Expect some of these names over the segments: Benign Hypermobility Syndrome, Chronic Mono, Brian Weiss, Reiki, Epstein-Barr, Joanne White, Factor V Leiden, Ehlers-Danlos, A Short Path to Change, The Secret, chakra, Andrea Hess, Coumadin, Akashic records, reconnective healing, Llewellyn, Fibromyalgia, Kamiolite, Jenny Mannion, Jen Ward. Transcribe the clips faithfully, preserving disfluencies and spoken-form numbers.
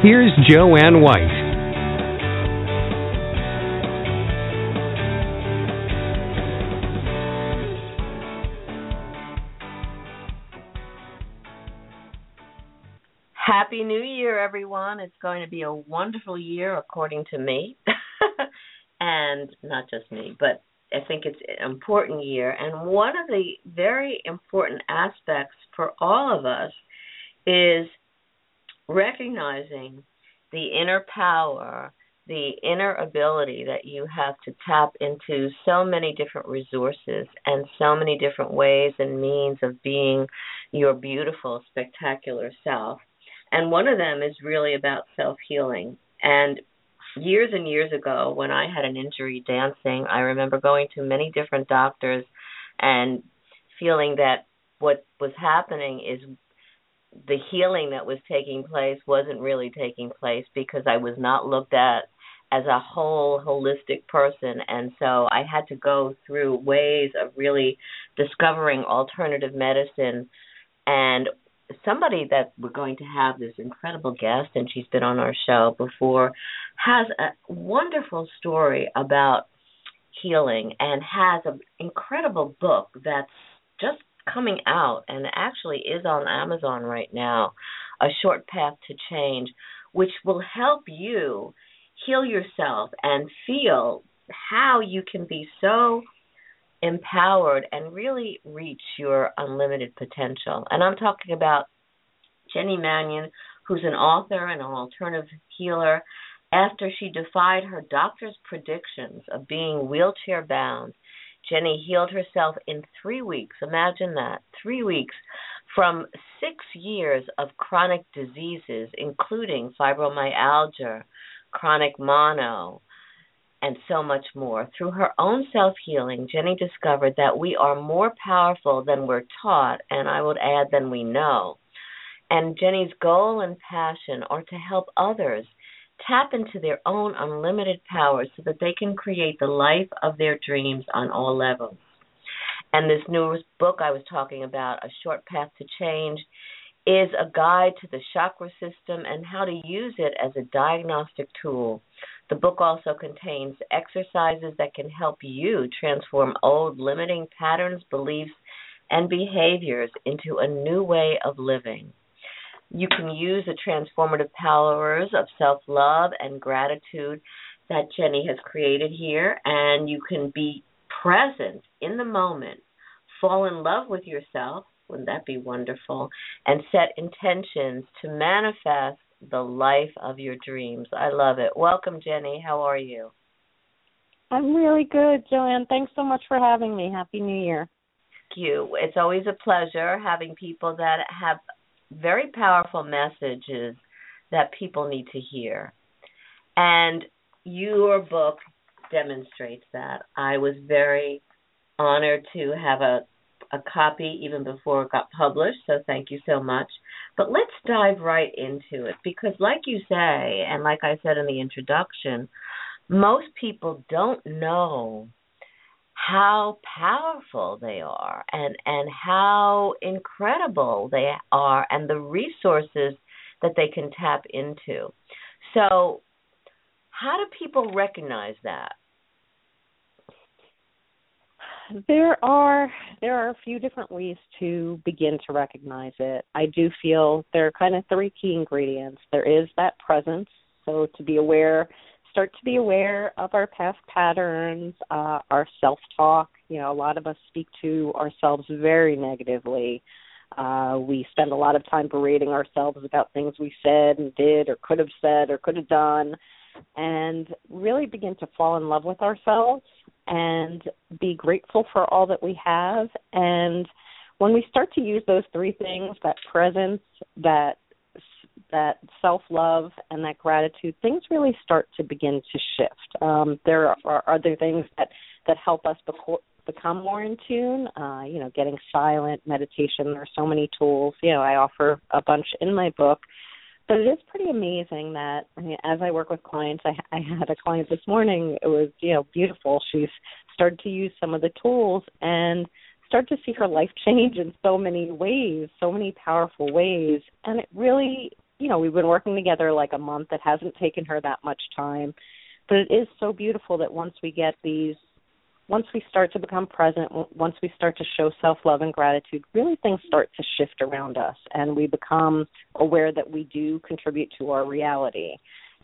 Here's Joanne White. Happy New Year, everyone. It's going to be a wonderful year, according to me, and not just me, but I think it's an important year. And one of the very important aspects for all of us is recognizing the inner power, the inner ability that you have to tap into so many different resources and so many different ways and means of being your beautiful, spectacular self. And one of them is really about self-healing. And years and years ago, when I had an injury dancing, I remember going to many different doctors and feeling that what was happening is the healing that was taking place wasn't really taking place because I was not looked at as a whole holistic person. And so I had to go through ways of really discovering alternative medicine. And somebody that we're going to have, this incredible guest, and she's been on our show before, has a wonderful story about healing and has an incredible book that's just coming out and actually is on Amazon right now, A Short Path to Change, which will help you heal yourself and feel how you can be so empowered and really reach your unlimited potential. And I'm talking about Jenny Mannion, who's an author and an alternative healer. After she defied her doctor's predictions of being wheelchair-bound, Jenny healed herself in three weeks. Imagine that, three weeks from six years of chronic diseases, including fibromyalgia, chronic mono, and so much more. Through her own self-healing, Jenny discovered that we are more powerful than we're taught, and I would add than we know. And Jenny's goal and passion are to help others tap into their own unlimited power so that they can create the life of their dreams on all levels. And this newest book I was talking about, A Short Path to Change, is a guide to the chakra system and how to use it as a diagnostic tool. The book also contains exercises that can help you transform old limiting patterns, beliefs, and behaviors into a new way of living. You can use the transformative powers of self-love and gratitude that Jenny has created here, and you can be present in the moment, fall in love with yourself, wouldn't that be wonderful, and set intentions to manifest the life of your dreams. I love it. Welcome, Jenny. How are you? I'm really good, Joanne. Thanks so much for having me. Happy New Year. Thank you. It's always a pleasure having people that have very powerful messages that people need to hear. And your book demonstrates that. I was very honored to have a a copy even before it got published, so thank you so much. But let's dive right into it, because like you say, and like I said in the introduction, most people don't know how powerful they are and, and how incredible they are and the resources that they can tap into. So how do people recognize that? There are there are a few different ways to begin to recognize it. I do feel there are kind of three key ingredients. There is that presence, so to be aware, start to be aware of our past patterns, uh, our self-talk. You know, a lot of us speak to ourselves very negatively. Uh, we spend a lot of time berating ourselves about things we said and did or could have said or could have done, and really begin to fall in love with ourselves and be grateful for all that we have. And when we start to use those three things, that presence, that that self-love and that gratitude, things really start to begin to shift. Um, there are other things that, that help us beco- become more in tune, uh, you know, getting silent, meditation. There are so many tools. You know, I offer a bunch in my book. But it is pretty amazing that, I mean, as I work with clients, I, I had a client this morning. It was, you know, beautiful. She's started to use some of the tools and start to see her life change in so many ways, so many powerful ways. And it really, you know, we've been working together like a month. It hasn't taken her that much time. But it is so beautiful that once we get these, once we start to become present, once we start to show self-love and gratitude, really things start to shift around us, and we become aware that we do contribute to our reality.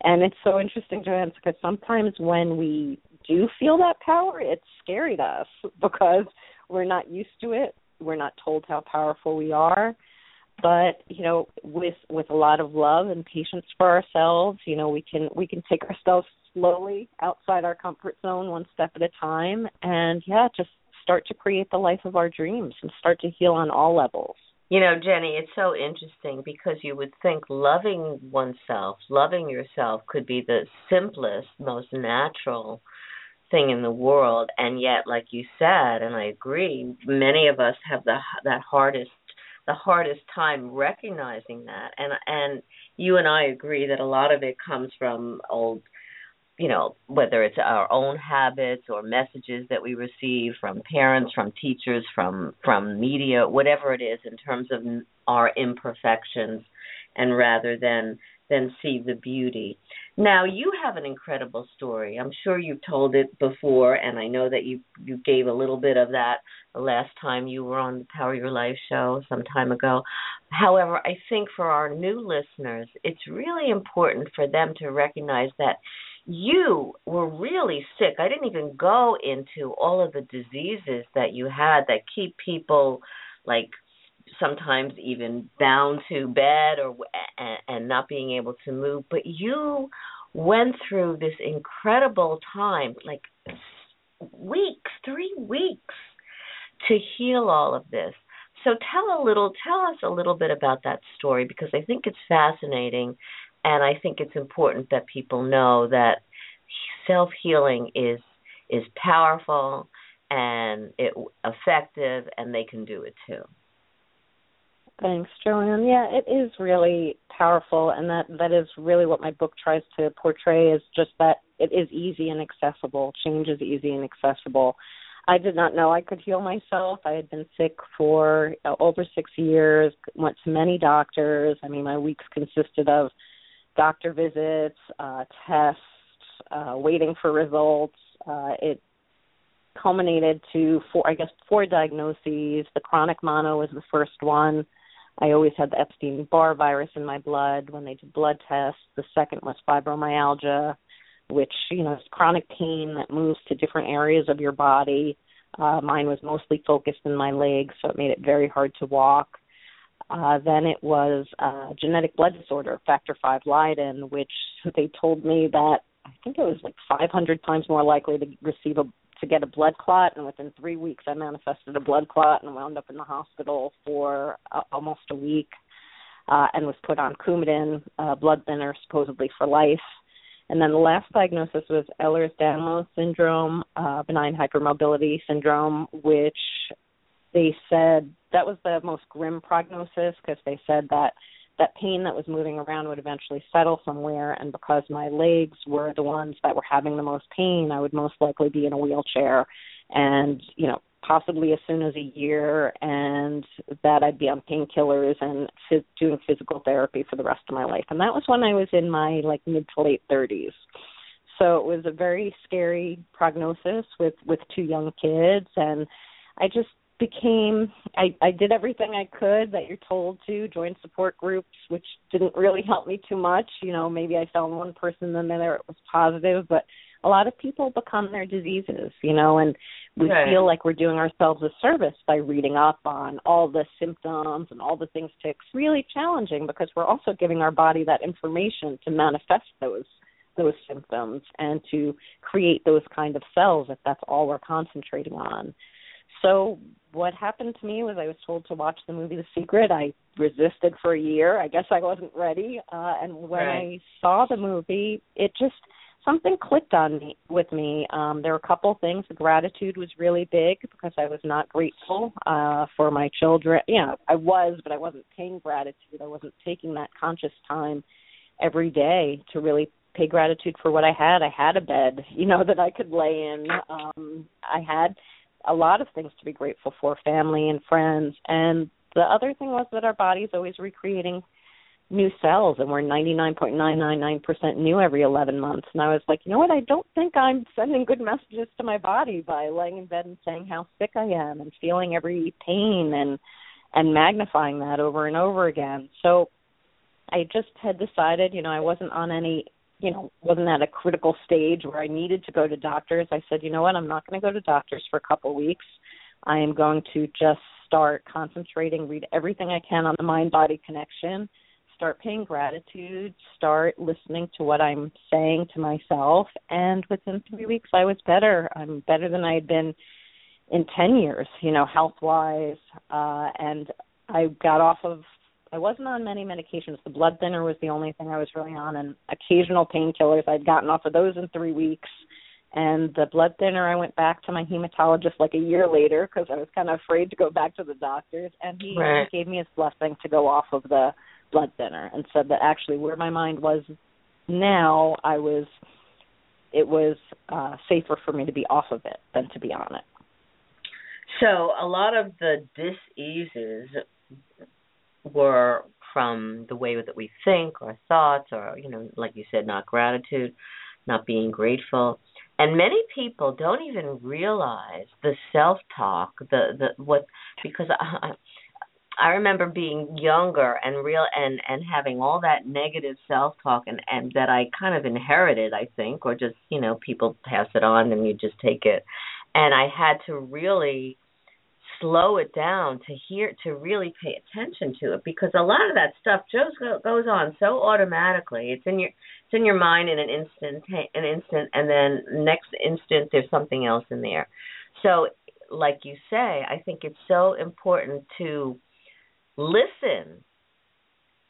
And it's so interesting, Joanne, because sometimes when we do feel that power, it's scary to us because we're not used to it. We're not told how powerful we are. But, you know, with with a lot of love and patience for ourselves, you know, we can we can take ourselves slowly outside our comfort zone, one step at a time, and, yeah, just start to create the life of our dreams and start to heal on all levels. You know, Jenny, it's so interesting because you would think loving oneself, loving yourself could be the simplest, most natural thing in the world, and yet, like you said, and I agree, many of us have the that hardest the hardest time recognizing that, and and you and I agree that a lot of it comes from old, you know, whether it's our own habits or messages that we receive from parents, from teachers, from from media, whatever it is, in terms of our imperfections, and rather than than see the beauty. Now, you have an incredible story. I'm sure you've told it before, and I know that you, you gave a little bit of that the last time you were on the Power Your Life show some time ago. However, I think for our new listeners, it's really important for them to recognize that you were really sick. I didn't even go into all of the diseases that you had that keep people, like, sometimes even bound to bed or and not being able to move. But you went through this incredible time, like weeks, three weeks, to heal all of this. So tell a little, tell us a little bit about that story, because I think it's fascinating. And I think it's important that people know that self-healing is is powerful and it effective, and they can do it too. Thanks, Joanne. Yeah, it is really powerful, and that, that is really what my book tries to portray, is just that it is easy and accessible. Change is easy and accessible. I did not know I could heal myself. I had been sick for over six years, went to many doctors. I mean, my weeks consisted of doctor visits, uh, tests, uh, waiting for results. Uh, it culminated to, four, I guess, four diagnoses. The chronic mono was the first one. I always had the Epstein-Barr virus in my blood when they did blood tests. The second was fibromyalgia, which, you know, is chronic pain that moves to different areas of your body. Uh, mine was mostly focused in my legs, so it made it very hard to walk. Uh, then it was uh, genetic blood disorder, Factor V Leiden, which they told me that I think it was like five hundred times more likely to receive a to get a blood clot. And within three weeks, I manifested a blood clot and wound up in the hospital for uh, almost a week uh, and was put on Coumadin, uh, blood thinner, supposedly for life. And then the last diagnosis was Ehlers-Danlos syndrome, uh, benign hypermobility syndrome, which they said that was the most grim prognosis, because they said that that pain that was moving around would eventually settle somewhere, and because my legs were the ones that were having the most pain, I would most likely be in a wheelchair and, you know, possibly as soon as a year, and that I'd be on painkillers and phys- doing physical therapy for the rest of my life. And that was when I was in my, like, mid to late thirties. So it was a very scary prognosis with, with two young kids, and I just became, I, I did everything I could that you're told to, join support groups, which didn't really help me too much. You know, maybe I found one person and then it was positive, but a lot of people become their diseases, you know, and we right. feel like we're doing ourselves a service by reading up on all the symptoms and all the things to, it's really challenging because we're also giving our body that information to manifest those those symptoms and to create those kind of cells if that's all we're concentrating on. So what happened to me was I was told to watch the movie The Secret. I resisted for a year. I guess I wasn't ready. Uh, and when right. I saw the movie, it just, something clicked on me with me. Um, there were a couple things. The gratitude was really big because I was not grateful uh, for my children. You know, I was, but I wasn't paying gratitude. I wasn't taking that conscious time every day to really pay gratitude for what I had. I had a bed, you know, that I could lay in. Um, I had a lot of things to be grateful for, family and friends. And the other thing was that our body's always recreating new cells, and we're ninety-nine point nine nine nine percent new every eleven months. And I was like, you know what, I don't think I'm sending good messages to my body by laying in bed and saying how sick I am and feeling every pain and and magnifying that over and over again. So I just had decided, you know, I wasn't on any, you know, wasn't at a critical stage where I needed to go to doctors. I said, you know what, I'm not going to go to doctors for a couple of weeks. I am going to just start concentrating, read everything I can on the mind-body connection, start paying gratitude, start listening to what I'm saying to myself. And within three weeks, I was better. I'm better than I had been in ten years, you know, health-wise. Uh, and I got off of, I wasn't on many medications. The blood thinner was the only thing I was really on, and occasional painkillers. I'd gotten off of those in three weeks. And the blood thinner, I went back to my hematologist like a year later because I was kind of afraid to go back to the doctors. And he right. gave me his blessing to go off of the blood thinner and said that actually where my mind was now, I was, it was uh, safer for me to be off of it than to be on it. So a lot of the diseases were from the way that we think, our thoughts, or, you know, like you said, not gratitude, not being grateful. And many people don't even realize the self-talk, the, the what, because I, I remember being younger and real and, and having all that negative self-talk and, and that I kind of inherited, I think, or just, you know, people pass it on and you just take it. And I had to really slow it down to hear, to really pay attention to it, because a lot of that stuff just goes on so automatically. It's in your, it's in your mind in an instant, an instant, and then next instant there's something else in there. So, like you say, I think it's so important to listen,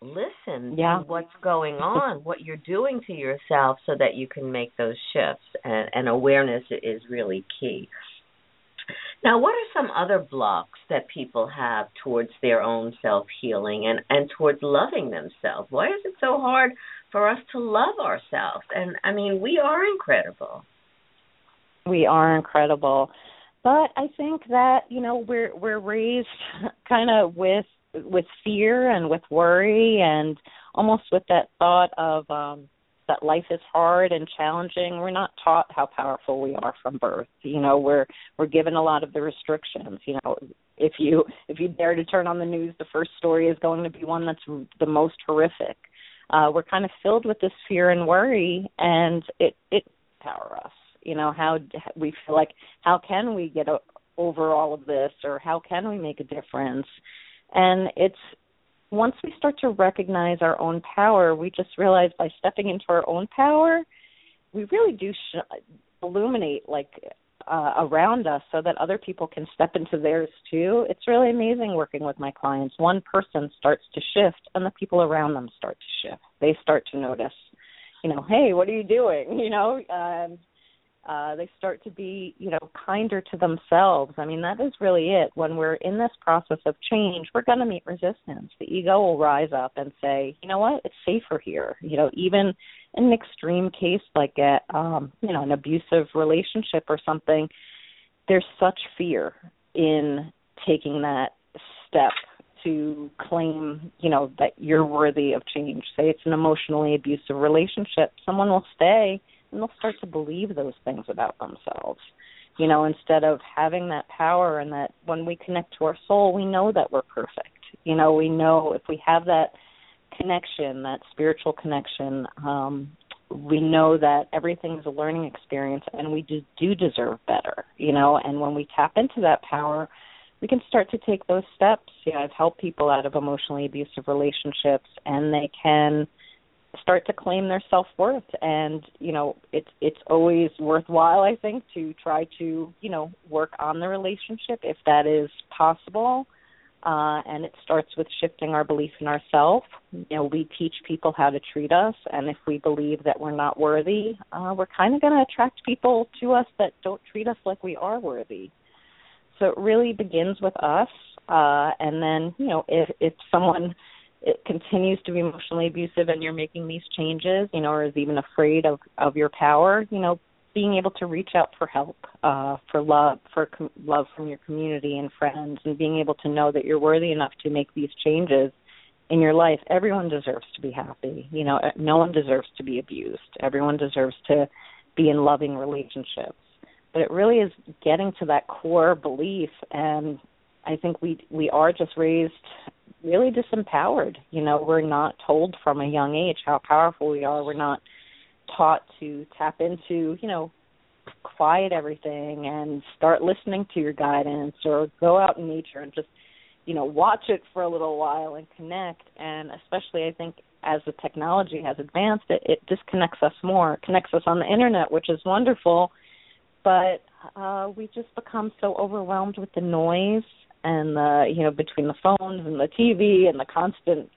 listen yeah. to what's going on, what you're doing to yourself, so that you can make those shifts. And, and awareness is really key. Now, what are some other blocks that people have towards their own self-healing and, and towards loving themselves? Why is it so hard for us to love ourselves? And, I mean, we are incredible. We are incredible. But I think that, you know, we're we're raised kind of with with fear and with worry and almost with that thought of um, that life is hard and challenging. We're not taught how powerful we are from birth. You know, we're we're given a lot of the restrictions. You know, if you if you dare to turn on the news, the first story is going to be one that's the most horrific. Uh, we're kind of filled with this fear and worry, and it it power us. You know, how we feel like, how can we get over all of this, or how can we make a difference? And it's, once we start to recognize our own power, we just realize by stepping into our own power, we really do sh- illuminate like uh, around us so that other people can step into theirs too. It's really amazing working with my clients. One person starts to shift and the people around them start to shift. They start to notice, you know, hey, what are you doing? You know, um, uh, they start to be, you know, kinder to themselves. I mean, that is really it. When we're in this process of change, we're going to meet resistance. The ego will rise up and say, you know what, it's safer here. You know, even in an extreme case like, a, um, you know, an abusive relationship or something, there's such fear in taking that step to claim, you know, that you're worthy of change. Say it's an emotionally abusive relationship, someone will stay, and they'll start to believe those things about themselves, you know, instead of having that power. And that when we connect to our soul, we know that we're perfect. You know, we know if we have that connection, that spiritual connection, um, we know that everything is a learning experience and we do, do deserve better, you know. And when we tap into that power, we can start to take those steps. You know, I've helped people out of emotionally abusive relationships, and they can start to claim their self-worth. And, you know, it's it's always worthwhile, I think, to try to, you know, work on the relationship if that is possible. Uh, and it starts with shifting our belief in ourselves. You know, we teach people how to treat us, and if we believe that we're not worthy, uh, we're kind of going to attract people to us that don't treat us like we are worthy. So it really begins with us, uh, and then, you know, if, if someone it continues to be emotionally abusive and you're making these changes, you know, or is even afraid of, of your power, you know, being able to reach out for help, uh, for love, for com- love from your community and friends, and being able to know that you're worthy enough to make these changes in your life. Everyone deserves to be happy. You know, no one deserves to be abused. Everyone deserves to be in loving relationships. But it really is getting to that core belief, and I think we we are just raised really disempowered. You know, we're not told from a young age how powerful we are. We're not taught to tap into, you know, quiet everything and start listening to your guidance, or go out in nature and just, you know, watch it for a little while and connect. And especially, I think, as the technology has advanced, it, it disconnects us more. It connects us on the internet, which is wonderful, but uh, we just become so overwhelmed with the noise and, the, you know, between the phones and the T V and the constant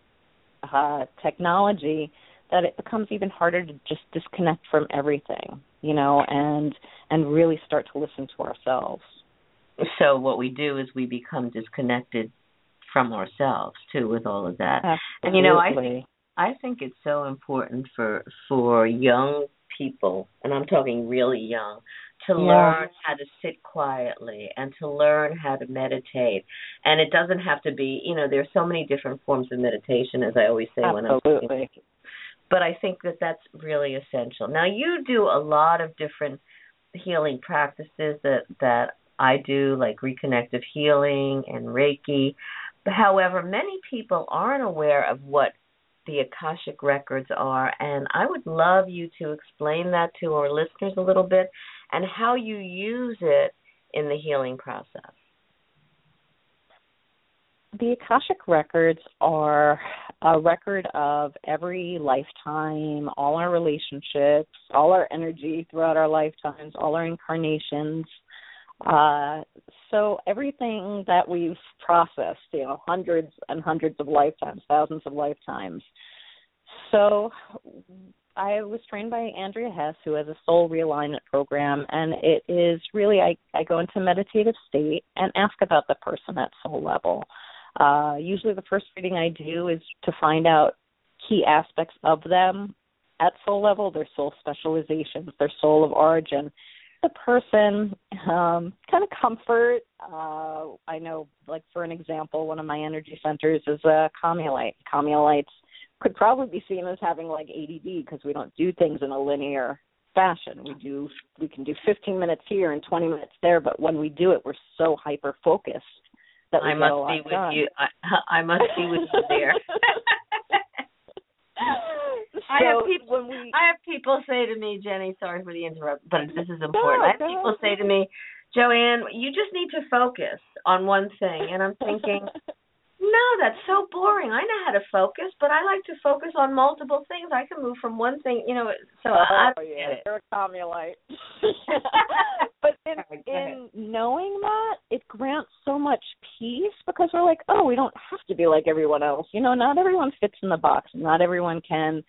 uh, technology, that it becomes even harder to just disconnect from everything, you know, and and really start to listen to ourselves. So what we do is we become disconnected from ourselves, too, with all of that. Absolutely. And, you know, I think, I think it's so important for for young people, and I'm talking really young, to yeah. learn how to sit quietly and to learn how to meditate. And it doesn't have to be, you know, there's so many different forms of meditation, as I always say. Absolutely. When I'm talking. But I think that that's really essential. Now, you do a lot of different healing practices that, that I do, like reconnective healing and Reiki. However, many people aren't aware of what the Akashic records are, and I would love you to explain that to our listeners a little bit and how you use it in the healing process. The Akashic records are a record of every lifetime, all our relationships, all our energy throughout our lifetimes, all our incarnations. Uh, so everything that we've processed, you know, hundreds and hundreds of lifetimes, thousands of lifetimes. So I was trained by Andrea Hess, who has a soul realignment program, and it is really, I, I go into meditative state and ask about the person at soul level. Uh, usually the first reading I do is to find out key aspects of them at soul level, their soul specializations, their soul of origin, the person, um, kind of comfort. Uh, I know, like, for an example, one of my energy centers is a Kamiolite. Kamiolites could probably be seen as having, like, A D D because we don't do things in a linear fashion. We do, we can do fifteen minutes here and twenty minutes there, but when we do it, we're so hyper-focused. That I must be with done. you. I, I must be with you there. so I have people. When we, I have people say to me, Jenny. Sorry for the interrupt, but this is important. No, I have people ahead. say to me, Joanne, you just need to focus on one thing. And I'm thinking, no, that's so boring. I know how to focus, but I like to focus on multiple things. I can move from one thing, you know. So oh, I don't yeah, get it. You're a Kamiolite. But in, right, in knowing that, it grants so much peace because we're like, oh, we don't have to be like everyone else. You know, not everyone fits in the box. Not everyone can,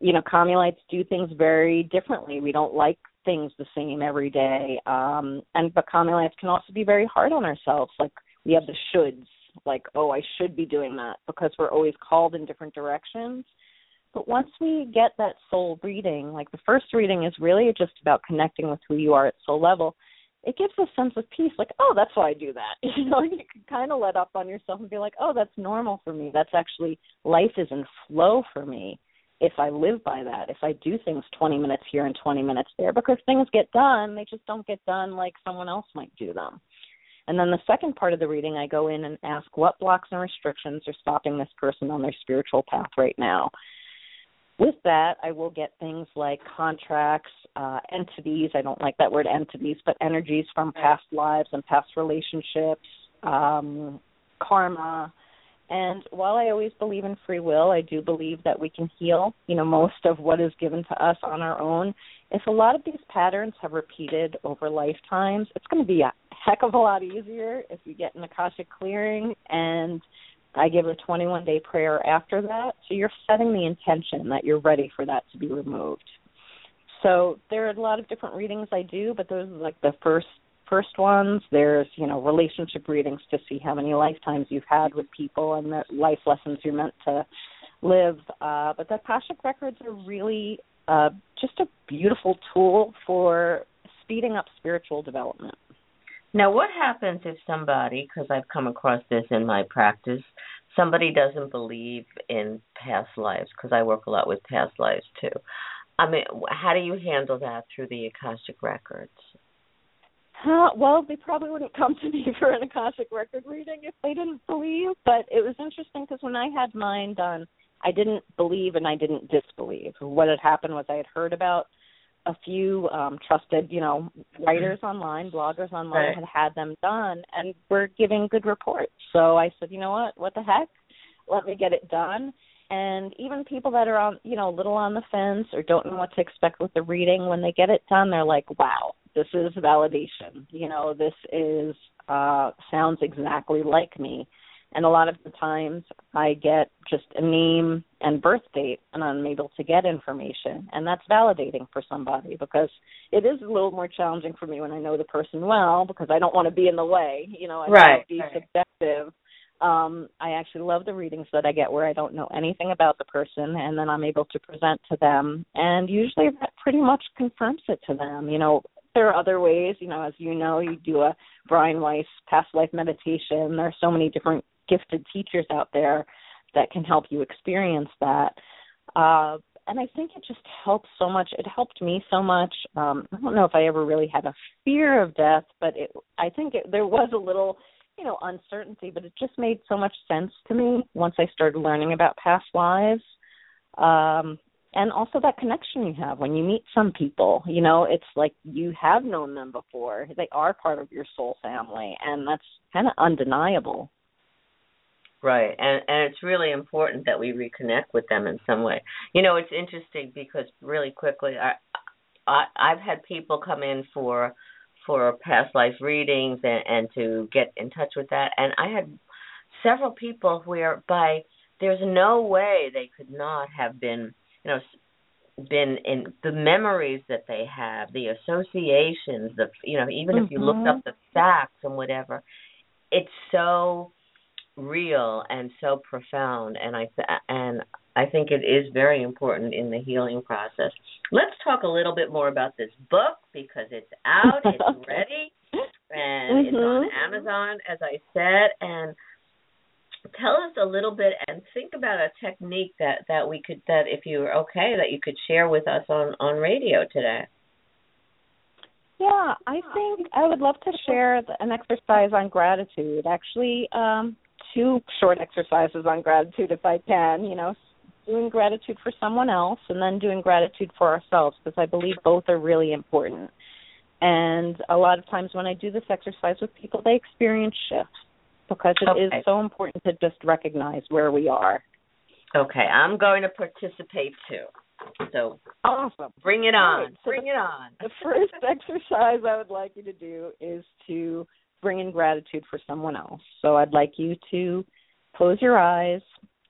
you know, Kamiolites do things very differently. We don't like things the same every day. Um, and but Kamiolites can also be very hard on ourselves. Like we have the shoulds, like, oh, I should be doing that because we're always called in different directions. But once we get that soul reading, like the first reading is really just about connecting with who you are at soul level, it gives a sense of peace, like, oh, that's why I do that. You know, you can kind of let up on yourself and be like, oh, that's normal for me. That's actually, life is in flow for me if I live by that, if I do things twenty minutes here and twenty minutes there, because things get done. They just don't get done like someone else might do them. And then the second part of the reading, I go in and ask what blocks and restrictions are stopping this person on their spiritual path right now. With that, I will get things like contracts, uh, entities. I don't like that word entities, but energies from past lives and past relationships, um, karma, And while I always believe in free will, I do believe that we can heal, you know, most of what is given to us on our own. If a lot of these patterns have repeated over lifetimes, it's going to be a heck of a lot easier if you get an Akashic clearing, and I give a twenty-one day prayer after that. So you're setting the intention that you're ready for that to be removed. So there are a lot of different readings I do, but those are like the first first ones. There's, you know, relationship readings to see how many lifetimes you've had with people and the life lessons you're meant to live. Uh, but the Akashic records are really uh, just a beautiful tool for speeding up spiritual development. Now, what happens if somebody, because I've come across this in my practice, somebody doesn't believe in past lives, because I work a lot with past lives too. I mean, how do you handle that through the Akashic records? Uh, well, they probably wouldn't come to me for an Akashic record reading if they didn't believe, but it was interesting because when I had mine done, I didn't believe and I didn't disbelieve. What had happened was I had heard about a few um, trusted, you know, writers online, bloggers online right. had had them done and were giving good reports. So I said, you know what, what the heck, let me get it done. And even people that are on, you know, a little on the fence or don't know what to expect with the reading, when they get it done, they're like, wow, this is validation. You know, this is uh, sounds exactly like me. And a lot of the times I get just a name and birth date, and I'm able to get information. And that's validating for somebody because it is a little more challenging for me when I know the person well because I don't want to be in the way. You know, I don't want to be subjective. Um, I actually love the readings that I get where I don't know anything about the person, and then I'm able to present to them. And usually that pretty much confirms it to them. You know, there are other ways. You know, as you know, you do a Brian Weiss past life meditation. There are so many different gifted teachers out there that can help you experience that. Uh, and I think it just helps so much. It helped me so much. Um, I don't know if I ever really had a fear of death, but it, I think it, there was a little, you know, uncertainty, but it just made so much sense to me once I started learning about past lives. Um, and also that connection you have when you meet some people, you know, it's like you have known them before. They are part of your soul family, and that's kind of undeniable. Right, and, and it's really important that we reconnect with them in some way. You know, it's interesting because really quickly, I, I, I've had people come in for for past life readings and, and to get in touch with that. And I had several people where by there's no way they could not have been, you know, been in the memories that they have, the associations, the you know, even mm-hmm. if you looked up the facts and whatever, it's so real and so profound, and I th- and I think it is very important in the healing process. Let's talk a little bit more about this book because it's out, it's okay. ready, and mm-hmm. it's on Amazon, as I said. And tell us a little bit and think about a technique that, that we could that if you were okay that you could share with us on, on radio today. Yeah, I think I would love to share an exercise on gratitude. Actually. Um, two short exercises on gratitude if I can, you know, doing gratitude for someone else and then doing gratitude for ourselves because I believe both are really important. And a lot of times when I do this exercise with people, they experience shifts because it okay. is so important to just recognize where we are. Okay, I'm going to participate too. So awesome. Bring it on. Right. So bring the, it on. The first exercise I would like you to do is to bring in gratitude for someone else. So I'd like you to close your eyes.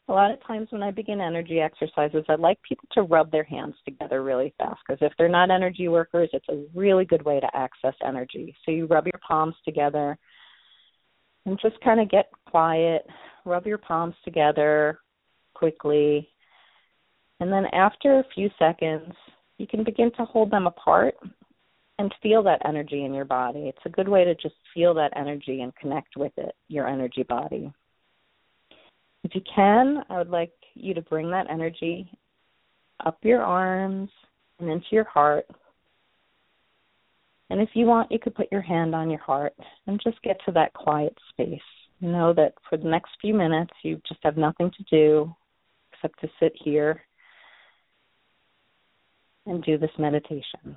A lot of times when I begin energy exercises, I'd like people to rub their hands together really fast because if they're not energy workers, it's a really good way to access energy. So you rub your palms together and just kind of get quiet, rub your palms together quickly. And then after a few seconds, you can begin to hold them apart and feel that energy in your body. It's a good way to just feel that energy and connect with it, your energy body. If you can, I would like you to bring that energy up your arms and into your heart. And if you want, you could put your hand on your heart and just get to that quiet space. Know that for the next few minutes, you just have nothing to do except to sit here and do this meditation.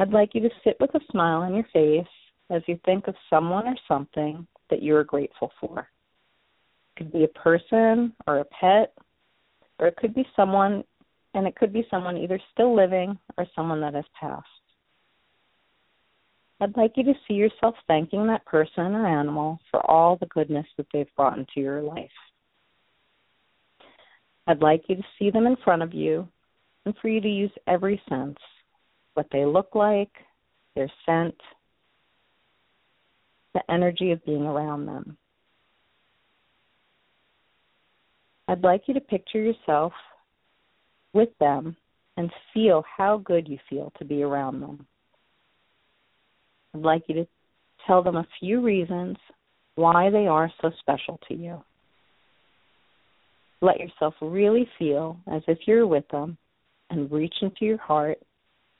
I'd like you to sit with a smile on your face as you think of someone or something that you are grateful for. could be a person or a pet, or it could be someone, and it could be someone either still living or someone that has passed. I'd like you to see yourself thanking that person or animal for all the goodness that they've brought into your life. I'd like you to see them in front of you and for you to use every sense, what they look like, their scent, the energy of being around them. I'd like you to picture yourself with them and feel how good you feel to be around them. I'd like you to tell them a few reasons why they are so special to you. Let yourself really feel as if you're with them and reach into your heart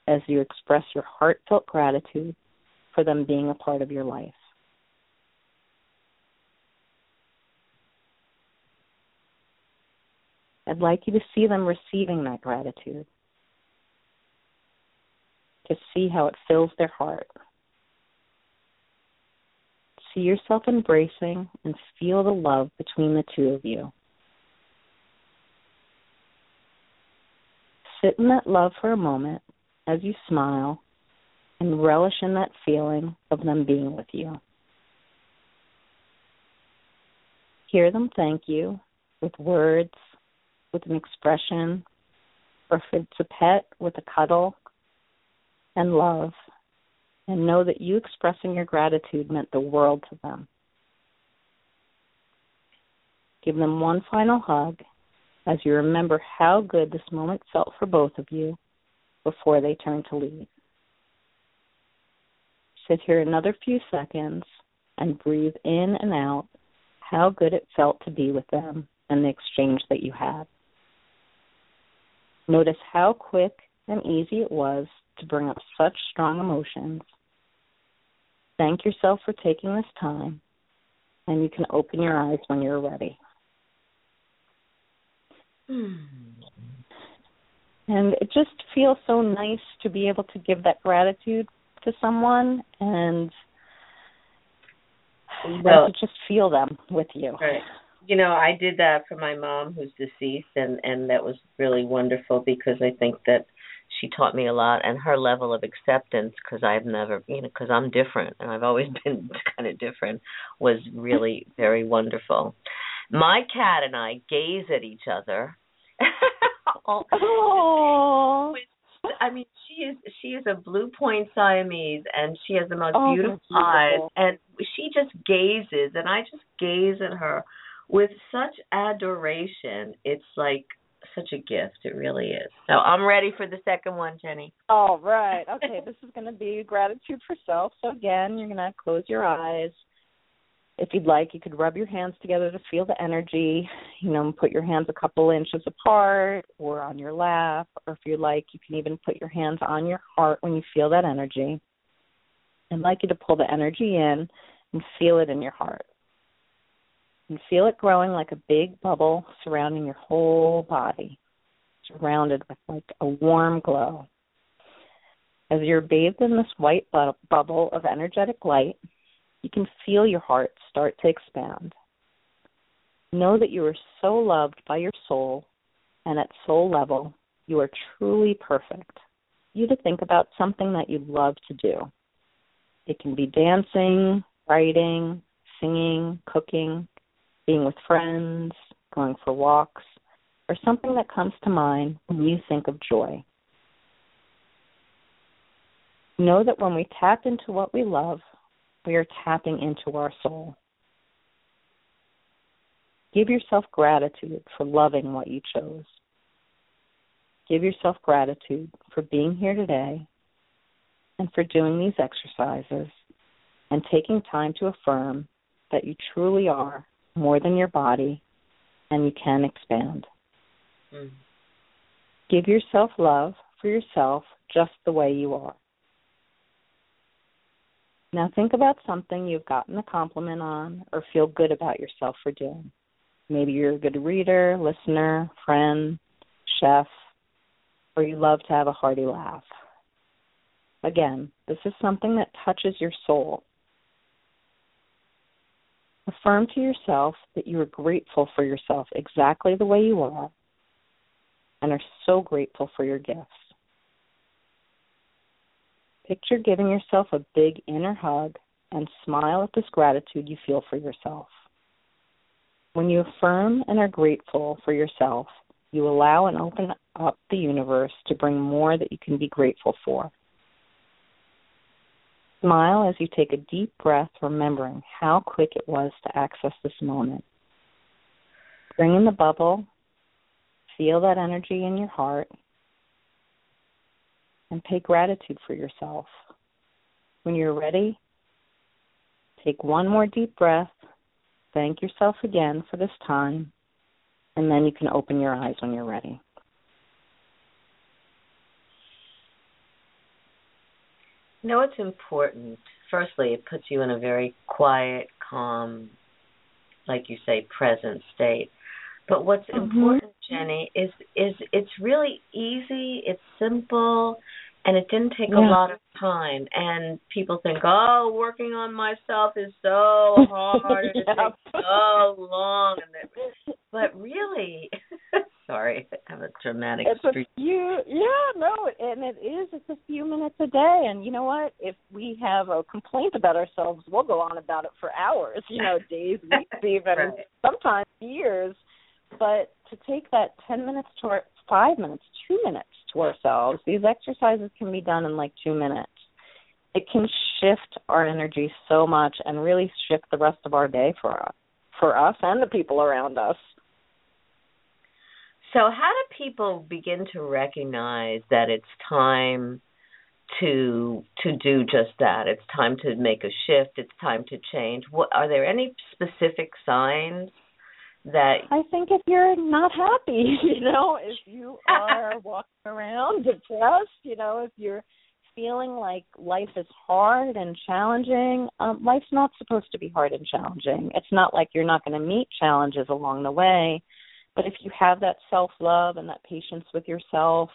as you express your heartfelt gratitude for them being a part of your life. I'd like you to see them receiving that gratitude, to see how it fills their heart. See yourself embracing and feel the love between the two of you. Sit in that love for a moment as you smile and relish in that feeling of them being with you. Hear them thank you with words, with an expression, or if it's a pet, with a cuddle and love, and know that you expressing your gratitude meant the world to them. Give them one final hug as you remember how good this moment felt for both of you before they turn to leave. Sit here another few seconds and breathe in and out how good it felt to be with them and the exchange that you had. Notice how quick and easy it was to bring up such strong emotions. Thank yourself for taking this time, and you can open your eyes when you're ready. Mm. And it just feels so nice to be able to give that gratitude to someone and, well, and to just feel them with you. Right. You know, I did that for my mom who's deceased, and, and that was really wonderful because I think that she taught me a lot, and her level of acceptance, because I've never, you know, because I'm different, and I've always been kind of different, was really very wonderful. My cat and I gaze at each other. Oh. I mean, she is she is a blue point Siamese, and she has the most oh, beautiful, beautiful eyes, and she just gazes, and I just gaze at her with such adoration. It's like such a gift. It really is. So I'm ready for the second one, Jenny. All right. Okay, this is going to be gratitude for self. So again, you're going to close your eyes. If you'd like, you could rub your hands together to feel the energy. You know, put your hands a couple inches apart or on your lap, or if you like, you can even put your hands on your heart when you feel that energy. I'd like you to pull the energy in and feel it in your heart. And feel it growing like a big bubble surrounding your whole body, surrounded with like a warm glow. As you're bathed in this white bu- bubble of energetic light, you can feel your heart start to expand. Know that you are so loved by your soul, and at soul level, you are truly perfect. You to think about something that you love to do. It can be dancing, writing, singing, cooking, being with friends, going for walks, or something that comes to mind when you think of joy. Know that when we tap into what we love, we are tapping into our soul. Give yourself gratitude for loving what you chose. Give yourself gratitude for being here today and for doing these exercises and taking time to affirm that you truly are more than your body, and you can expand. Mm. Give yourself love for yourself just the way you are. Now think about something you've gotten a compliment on or feel good about yourself for doing. Maybe you're a good reader, listener, friend, chef, or you love to have a hearty laugh. Again, this is something that touches your soul. Affirm to yourself that you are grateful for yourself exactly the way you are and are so grateful for your gifts. Picture giving yourself a big inner hug and smile at this gratitude you feel for yourself. When you affirm and are grateful for yourself, you allow and open up the universe to bring more that you can be grateful for. Smile as you take a deep breath, remembering how quick it was to access this moment. Bring in the bubble, feel that energy in your heart, and pay gratitude for yourself. When you're ready, take one more deep breath, thank yourself again for this time, and then you can open your eyes when you're ready. You know, it's important. Firstly, it puts you in a very quiet, calm, like you say, present state. But what's mm-hmm. important, Jenny, is is it's really easy, it's simple, and it didn't take yeah. a lot of time. And people think, oh, working on myself is so hard, yeah. it takes so long. But really, sorry, I have a dramatic it's a few, yeah, no, and it is. It's a few minutes a day. And you know what? If we have a complaint about ourselves, we'll go on about it for hours, you know, days, weeks, even, right. sometimes years. But to take that ten minutes to our, five minutes, two minutes to ourselves, these exercises can be done in like two minutes. It can shift our energy so much and really shift the rest of our day for us, for us and the people around us. So how do people begin to recognize that it's time to to do just that? It's time to make a shift. It's time to change. What, are there any specific signs? That I think if you're not happy, you know, if you are walking around depressed, you know, if you're feeling like life is hard and challenging, um, life's not supposed to be hard and challenging. It's not like you're not going to meet challenges along the way. But if you have that self-love and that patience with yourself,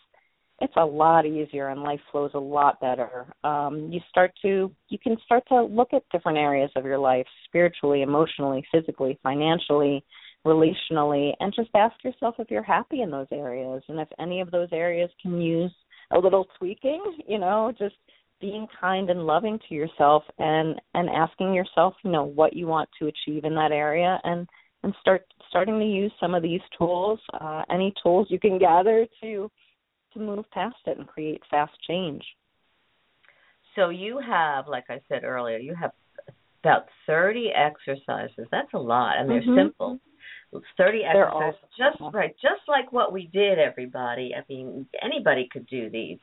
it's a lot easier and life flows a lot better. Um, you start to, you can start to look at different areas of your life, spiritually, emotionally, physically, financially, relationally, and just ask yourself if you're happy in those areas and if any of those areas can use a little tweaking, you know, just being kind and loving to yourself and, and asking yourself, you know, what you want to achieve in that area and, and start starting to use some of these tools, uh, any tools you can gather to to move past it and create fast change. So you have, like I said earlier, you have about thirty exercises. That's a lot, and they're mm-hmm. simple. thirty exercises, just right, just like what we did, everybody. I mean, anybody could do these.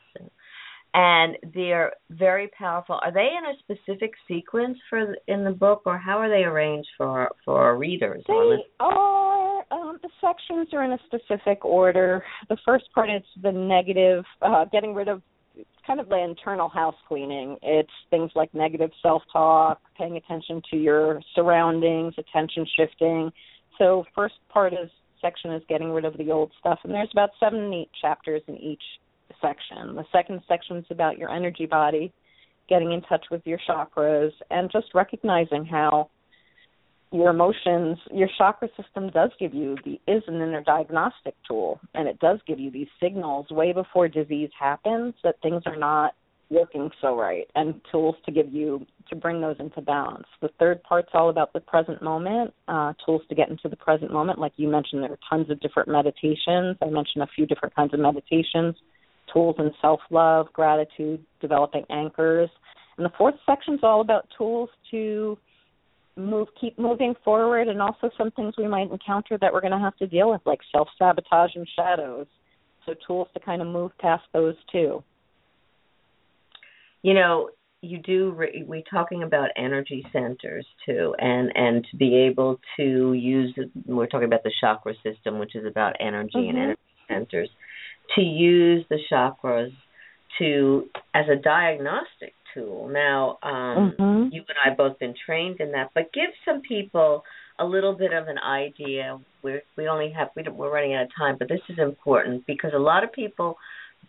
And they're very powerful. Are they in a specific sequence for in the book, or how are they arranged for, for our readers? They are, um, the sections are in a specific order. The first part is the negative, uh, getting rid of kind of the internal house cleaning. It's things like negative self-talk, paying attention to your surroundings, attention shifting. So first part is section is getting rid of the old stuff, and there's about seven, eight chapters in each section. The second section is about your energy body, getting in touch with your chakras, and just recognizing how your emotions, your chakra system does give you, the, is an inner diagnostic tool, and it does give you these signals way before disease happens that things are not working so right, and tools to give you to bring those into balance. The third part's all about the present moment, uh, tools to get into the present moment. Like you mentioned, there are tons of different meditations. I mentioned a few different kinds of meditations, tools in self-love, gratitude, developing anchors. And the fourth section's all about tools to move, keep moving forward, and also some things we might encounter that we're going to have to deal with, like self-sabotage and shadows. So tools to kind of move past those too. You know, you do, re- we're talking about energy centers too, and, and to be able to use, we're talking about the chakra system, which is about energy mm-hmm. and energy centers, to use the chakras to, as a diagnostic tool. Now, um, mm-hmm. you and I have both been trained in that, but give some people a little bit of an idea. We're, we only have, we don't, we're running out of time, but this is important because a lot of people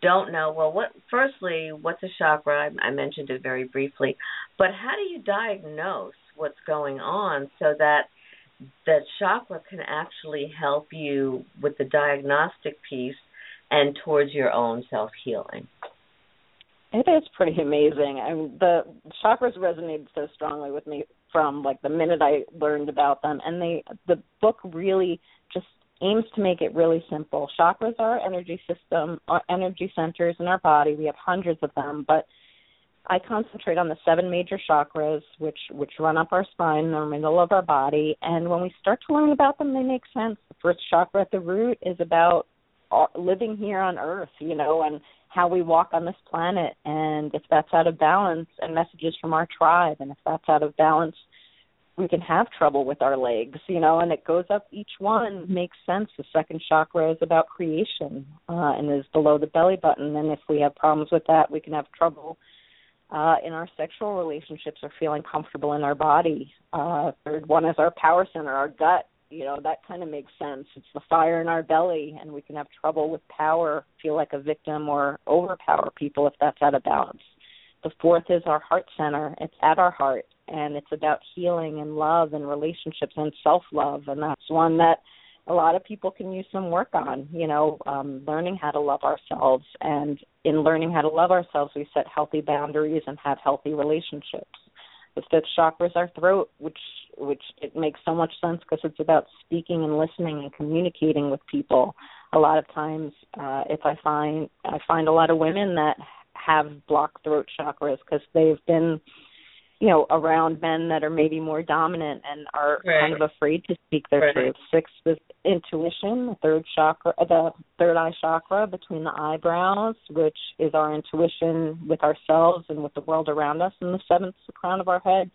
don't know, well, what? Firstly, what's a chakra? I, I mentioned it very briefly, but how do you diagnose what's going on, so that the chakra can actually help you with the diagnostic piece and towards your own self-healing. It is pretty amazing. I mean, the chakras resonated so strongly with me from, like, the minute I learned about them. And they, the book really just aims to make it really simple. Chakras are our energy system, our energy centers in our body. We have hundreds of them, but I concentrate on the seven major chakras, which, which run up our spine, they're in the middle of our body. And when we start to learn about them, they make sense. The first chakra at the root is about living here on Earth, you know, and how we walk on this planet, and if that's out of balance, and messages from our tribe, and if that's out of balance, we can have trouble with our legs, you know, and it goes up. Each one makes sense. The second chakra is about creation uh, and is below the belly button, and if we have problems with that, we can have trouble uh, in our sexual relationships or feeling comfortable in our body. Uh, third one is our power center, our gut. You know, that kind of makes sense. It's the fire in our belly, and we can have trouble with power, feel like a victim, or overpower people if that's out of balance. The fourth is our heart center. It's at our heart, and it's about healing and love and relationships and self-love, and that's one that a lot of people can use some work on, you know, um, learning how to love ourselves. And in learning how to love ourselves, we set healthy boundaries and have healthy relationships. The fifth chakra is our throat, which which it makes so much sense because it's about speaking and listening and communicating with people. A lot of times, uh, if I find I find a lot of women that have blocked throat chakras because they've been, you know, around men that are maybe more dominant and are right. kind of afraid to speak their right. truth. Sixth is intuition, the third chakra, the third eye chakra between the eyebrows, which is our intuition with ourselves and with the world around us. And the seventh is the crown of our head,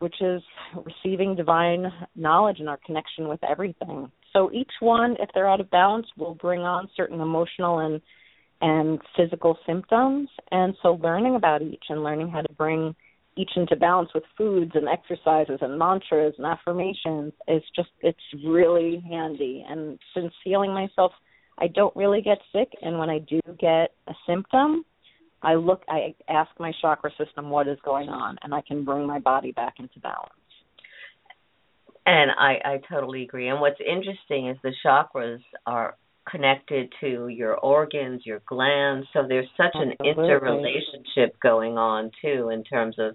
which is receiving divine knowledge and our connection with everything. So each one, if they're out of balance, will bring on certain emotional and, and physical symptoms. And so learning about each and learning how to bring each into balance with foods and exercises and mantras and affirmations is just, it's really handy. And since healing myself, I don't really get sick. And when I do get a symptom, I look, I ask my chakra system what is going on, and I can bring my body back into balance. And I, I totally agree. And what's interesting is the chakras are connected to your organs, your glands, so there's such an Absolutely. interrelationship going on too in terms of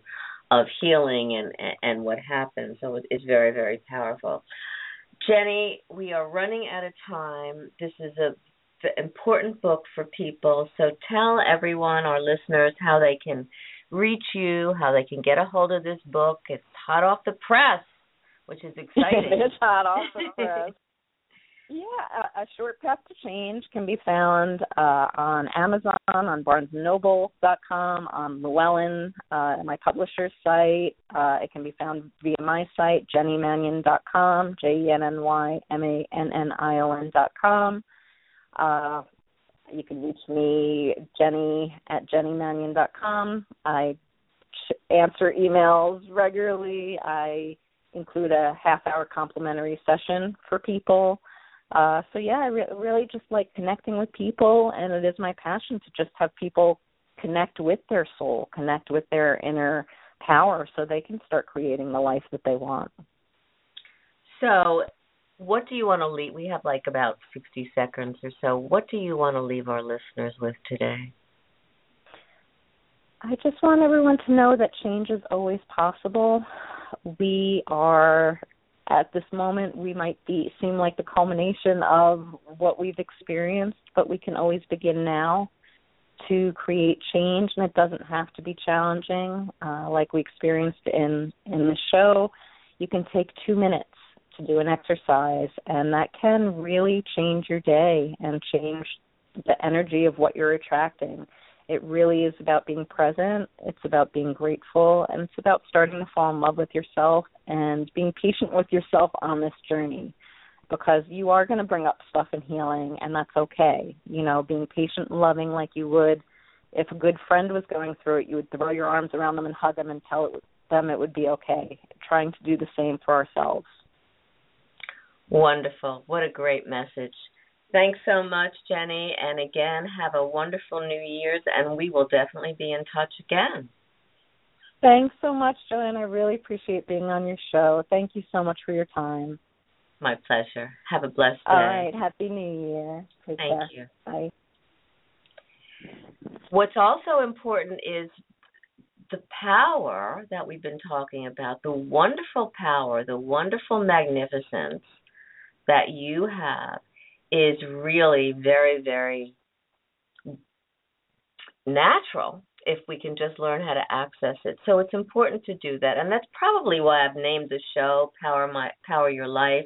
of healing and and what happens. So it's very, very powerful. Jenny, we are running out of time. This is a important book for people, so tell everyone, our listeners, how they can reach you, how they can get a hold of this book. It's hot off the press, which is exciting. It's hot off the press. Yeah, a, a Short Path to Change can be found uh, on Amazon, on barnes noble dot com, on Llewellyn, uh, my publisher's site. Uh, it can be found via my site, jenny mannion dot com, J E N N Y M A N N I O N dot com. Uh, you can reach me, Jenny, at jenny mannion dot com. I answer emails regularly. I include a half-hour complimentary session for people. Uh, so, yeah, I re- really just like connecting with people, and it is my passion to just have people connect with their soul, connect with their inner power so they can start creating the life that they want. So what do you want to leave? We have like about sixty seconds or so. What do you want to leave our listeners with today? I just want everyone to know that change is always possible. We are... At this moment, we might be seem like the culmination of what we've experienced, but we can always begin now to create change, and it doesn't have to be challenging uh, like we experienced in, in the show. You can take two minutes to do an exercise, and that can really change your day and change the energy of what you're attracting. It really is about being present, it's about being grateful, and it's about starting to fall in love with yourself and being patient with yourself on this journey, because you are going to bring up stuff in healing, and that's okay. You know, being patient and loving like you would if a good friend was going through it, you would throw your arms around them and hug them and tell them it would be okay. Trying to do the same for ourselves. Wonderful. What a great message. Thanks so much, Jenny, and again, have a wonderful New Year's, and we will definitely be in touch again. Thanks so much, Joanne. I really appreciate being on your show. Thank you so much for your time. My pleasure. Have a blessed day. All right. Happy New Year. Take Thank care. you. Bye. What's also important is the power that we've been talking about, the wonderful power, the wonderful magnificence that you have is really very, very natural if we can just learn how to access it. So it's important to do that. And that's probably why I've named the show Power My Power Your Life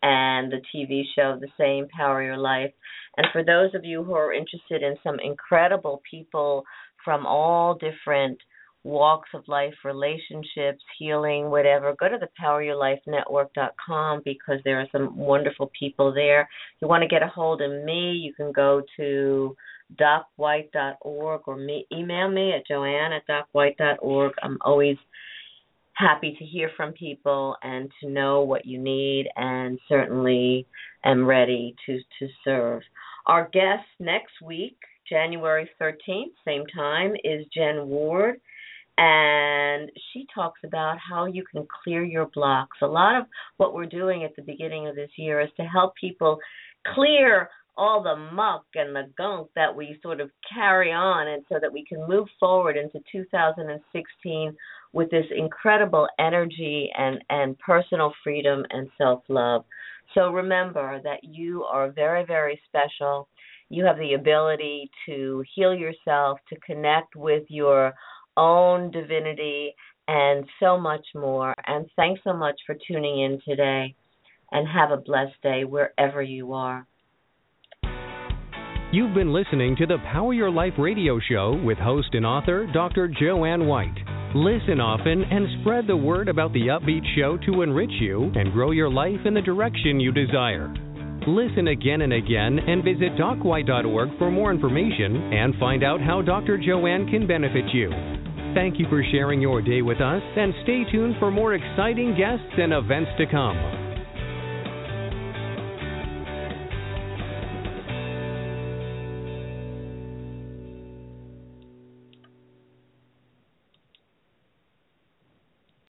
and the T V show the same, Power Your Life. And for those of you who are interested in some incredible people from all different walks of life, relationships, healing, whatever, go to the power your life network dot com because there are some wonderful people there. If you want to get a hold of me, you can go to doc white dot org or me, email me at joanne at doc white dot org. I'm always happy to hear from people and to know what you need, and certainly am ready to, to serve. Our guest next week, January thirteenth, same time, is Jen Ward. And she talks about how you can clear your blocks. A lot of what we're doing at the beginning of this year is to help people clear all the muck and the gunk that we sort of carry on, and so that we can move forward into two thousand sixteen with this incredible energy and, and personal freedom and self-love. So remember that you are very, very special. You have the ability to heal yourself, to connect with your own divinity, and so much more. And thanks so much for tuning in today, and have a blessed day wherever you are. You've been listening to the Power Your Life radio show with host and author Doctor Joanne White. Listen often and spread the word about the Upbeat show to enrich you and grow your life in the direction you desire. Listen again and again and visit doc white dot org for more information and find out how Doctor Joanne can benefit you. Thank you for sharing your day with us, and stay tuned for more exciting guests and events to come.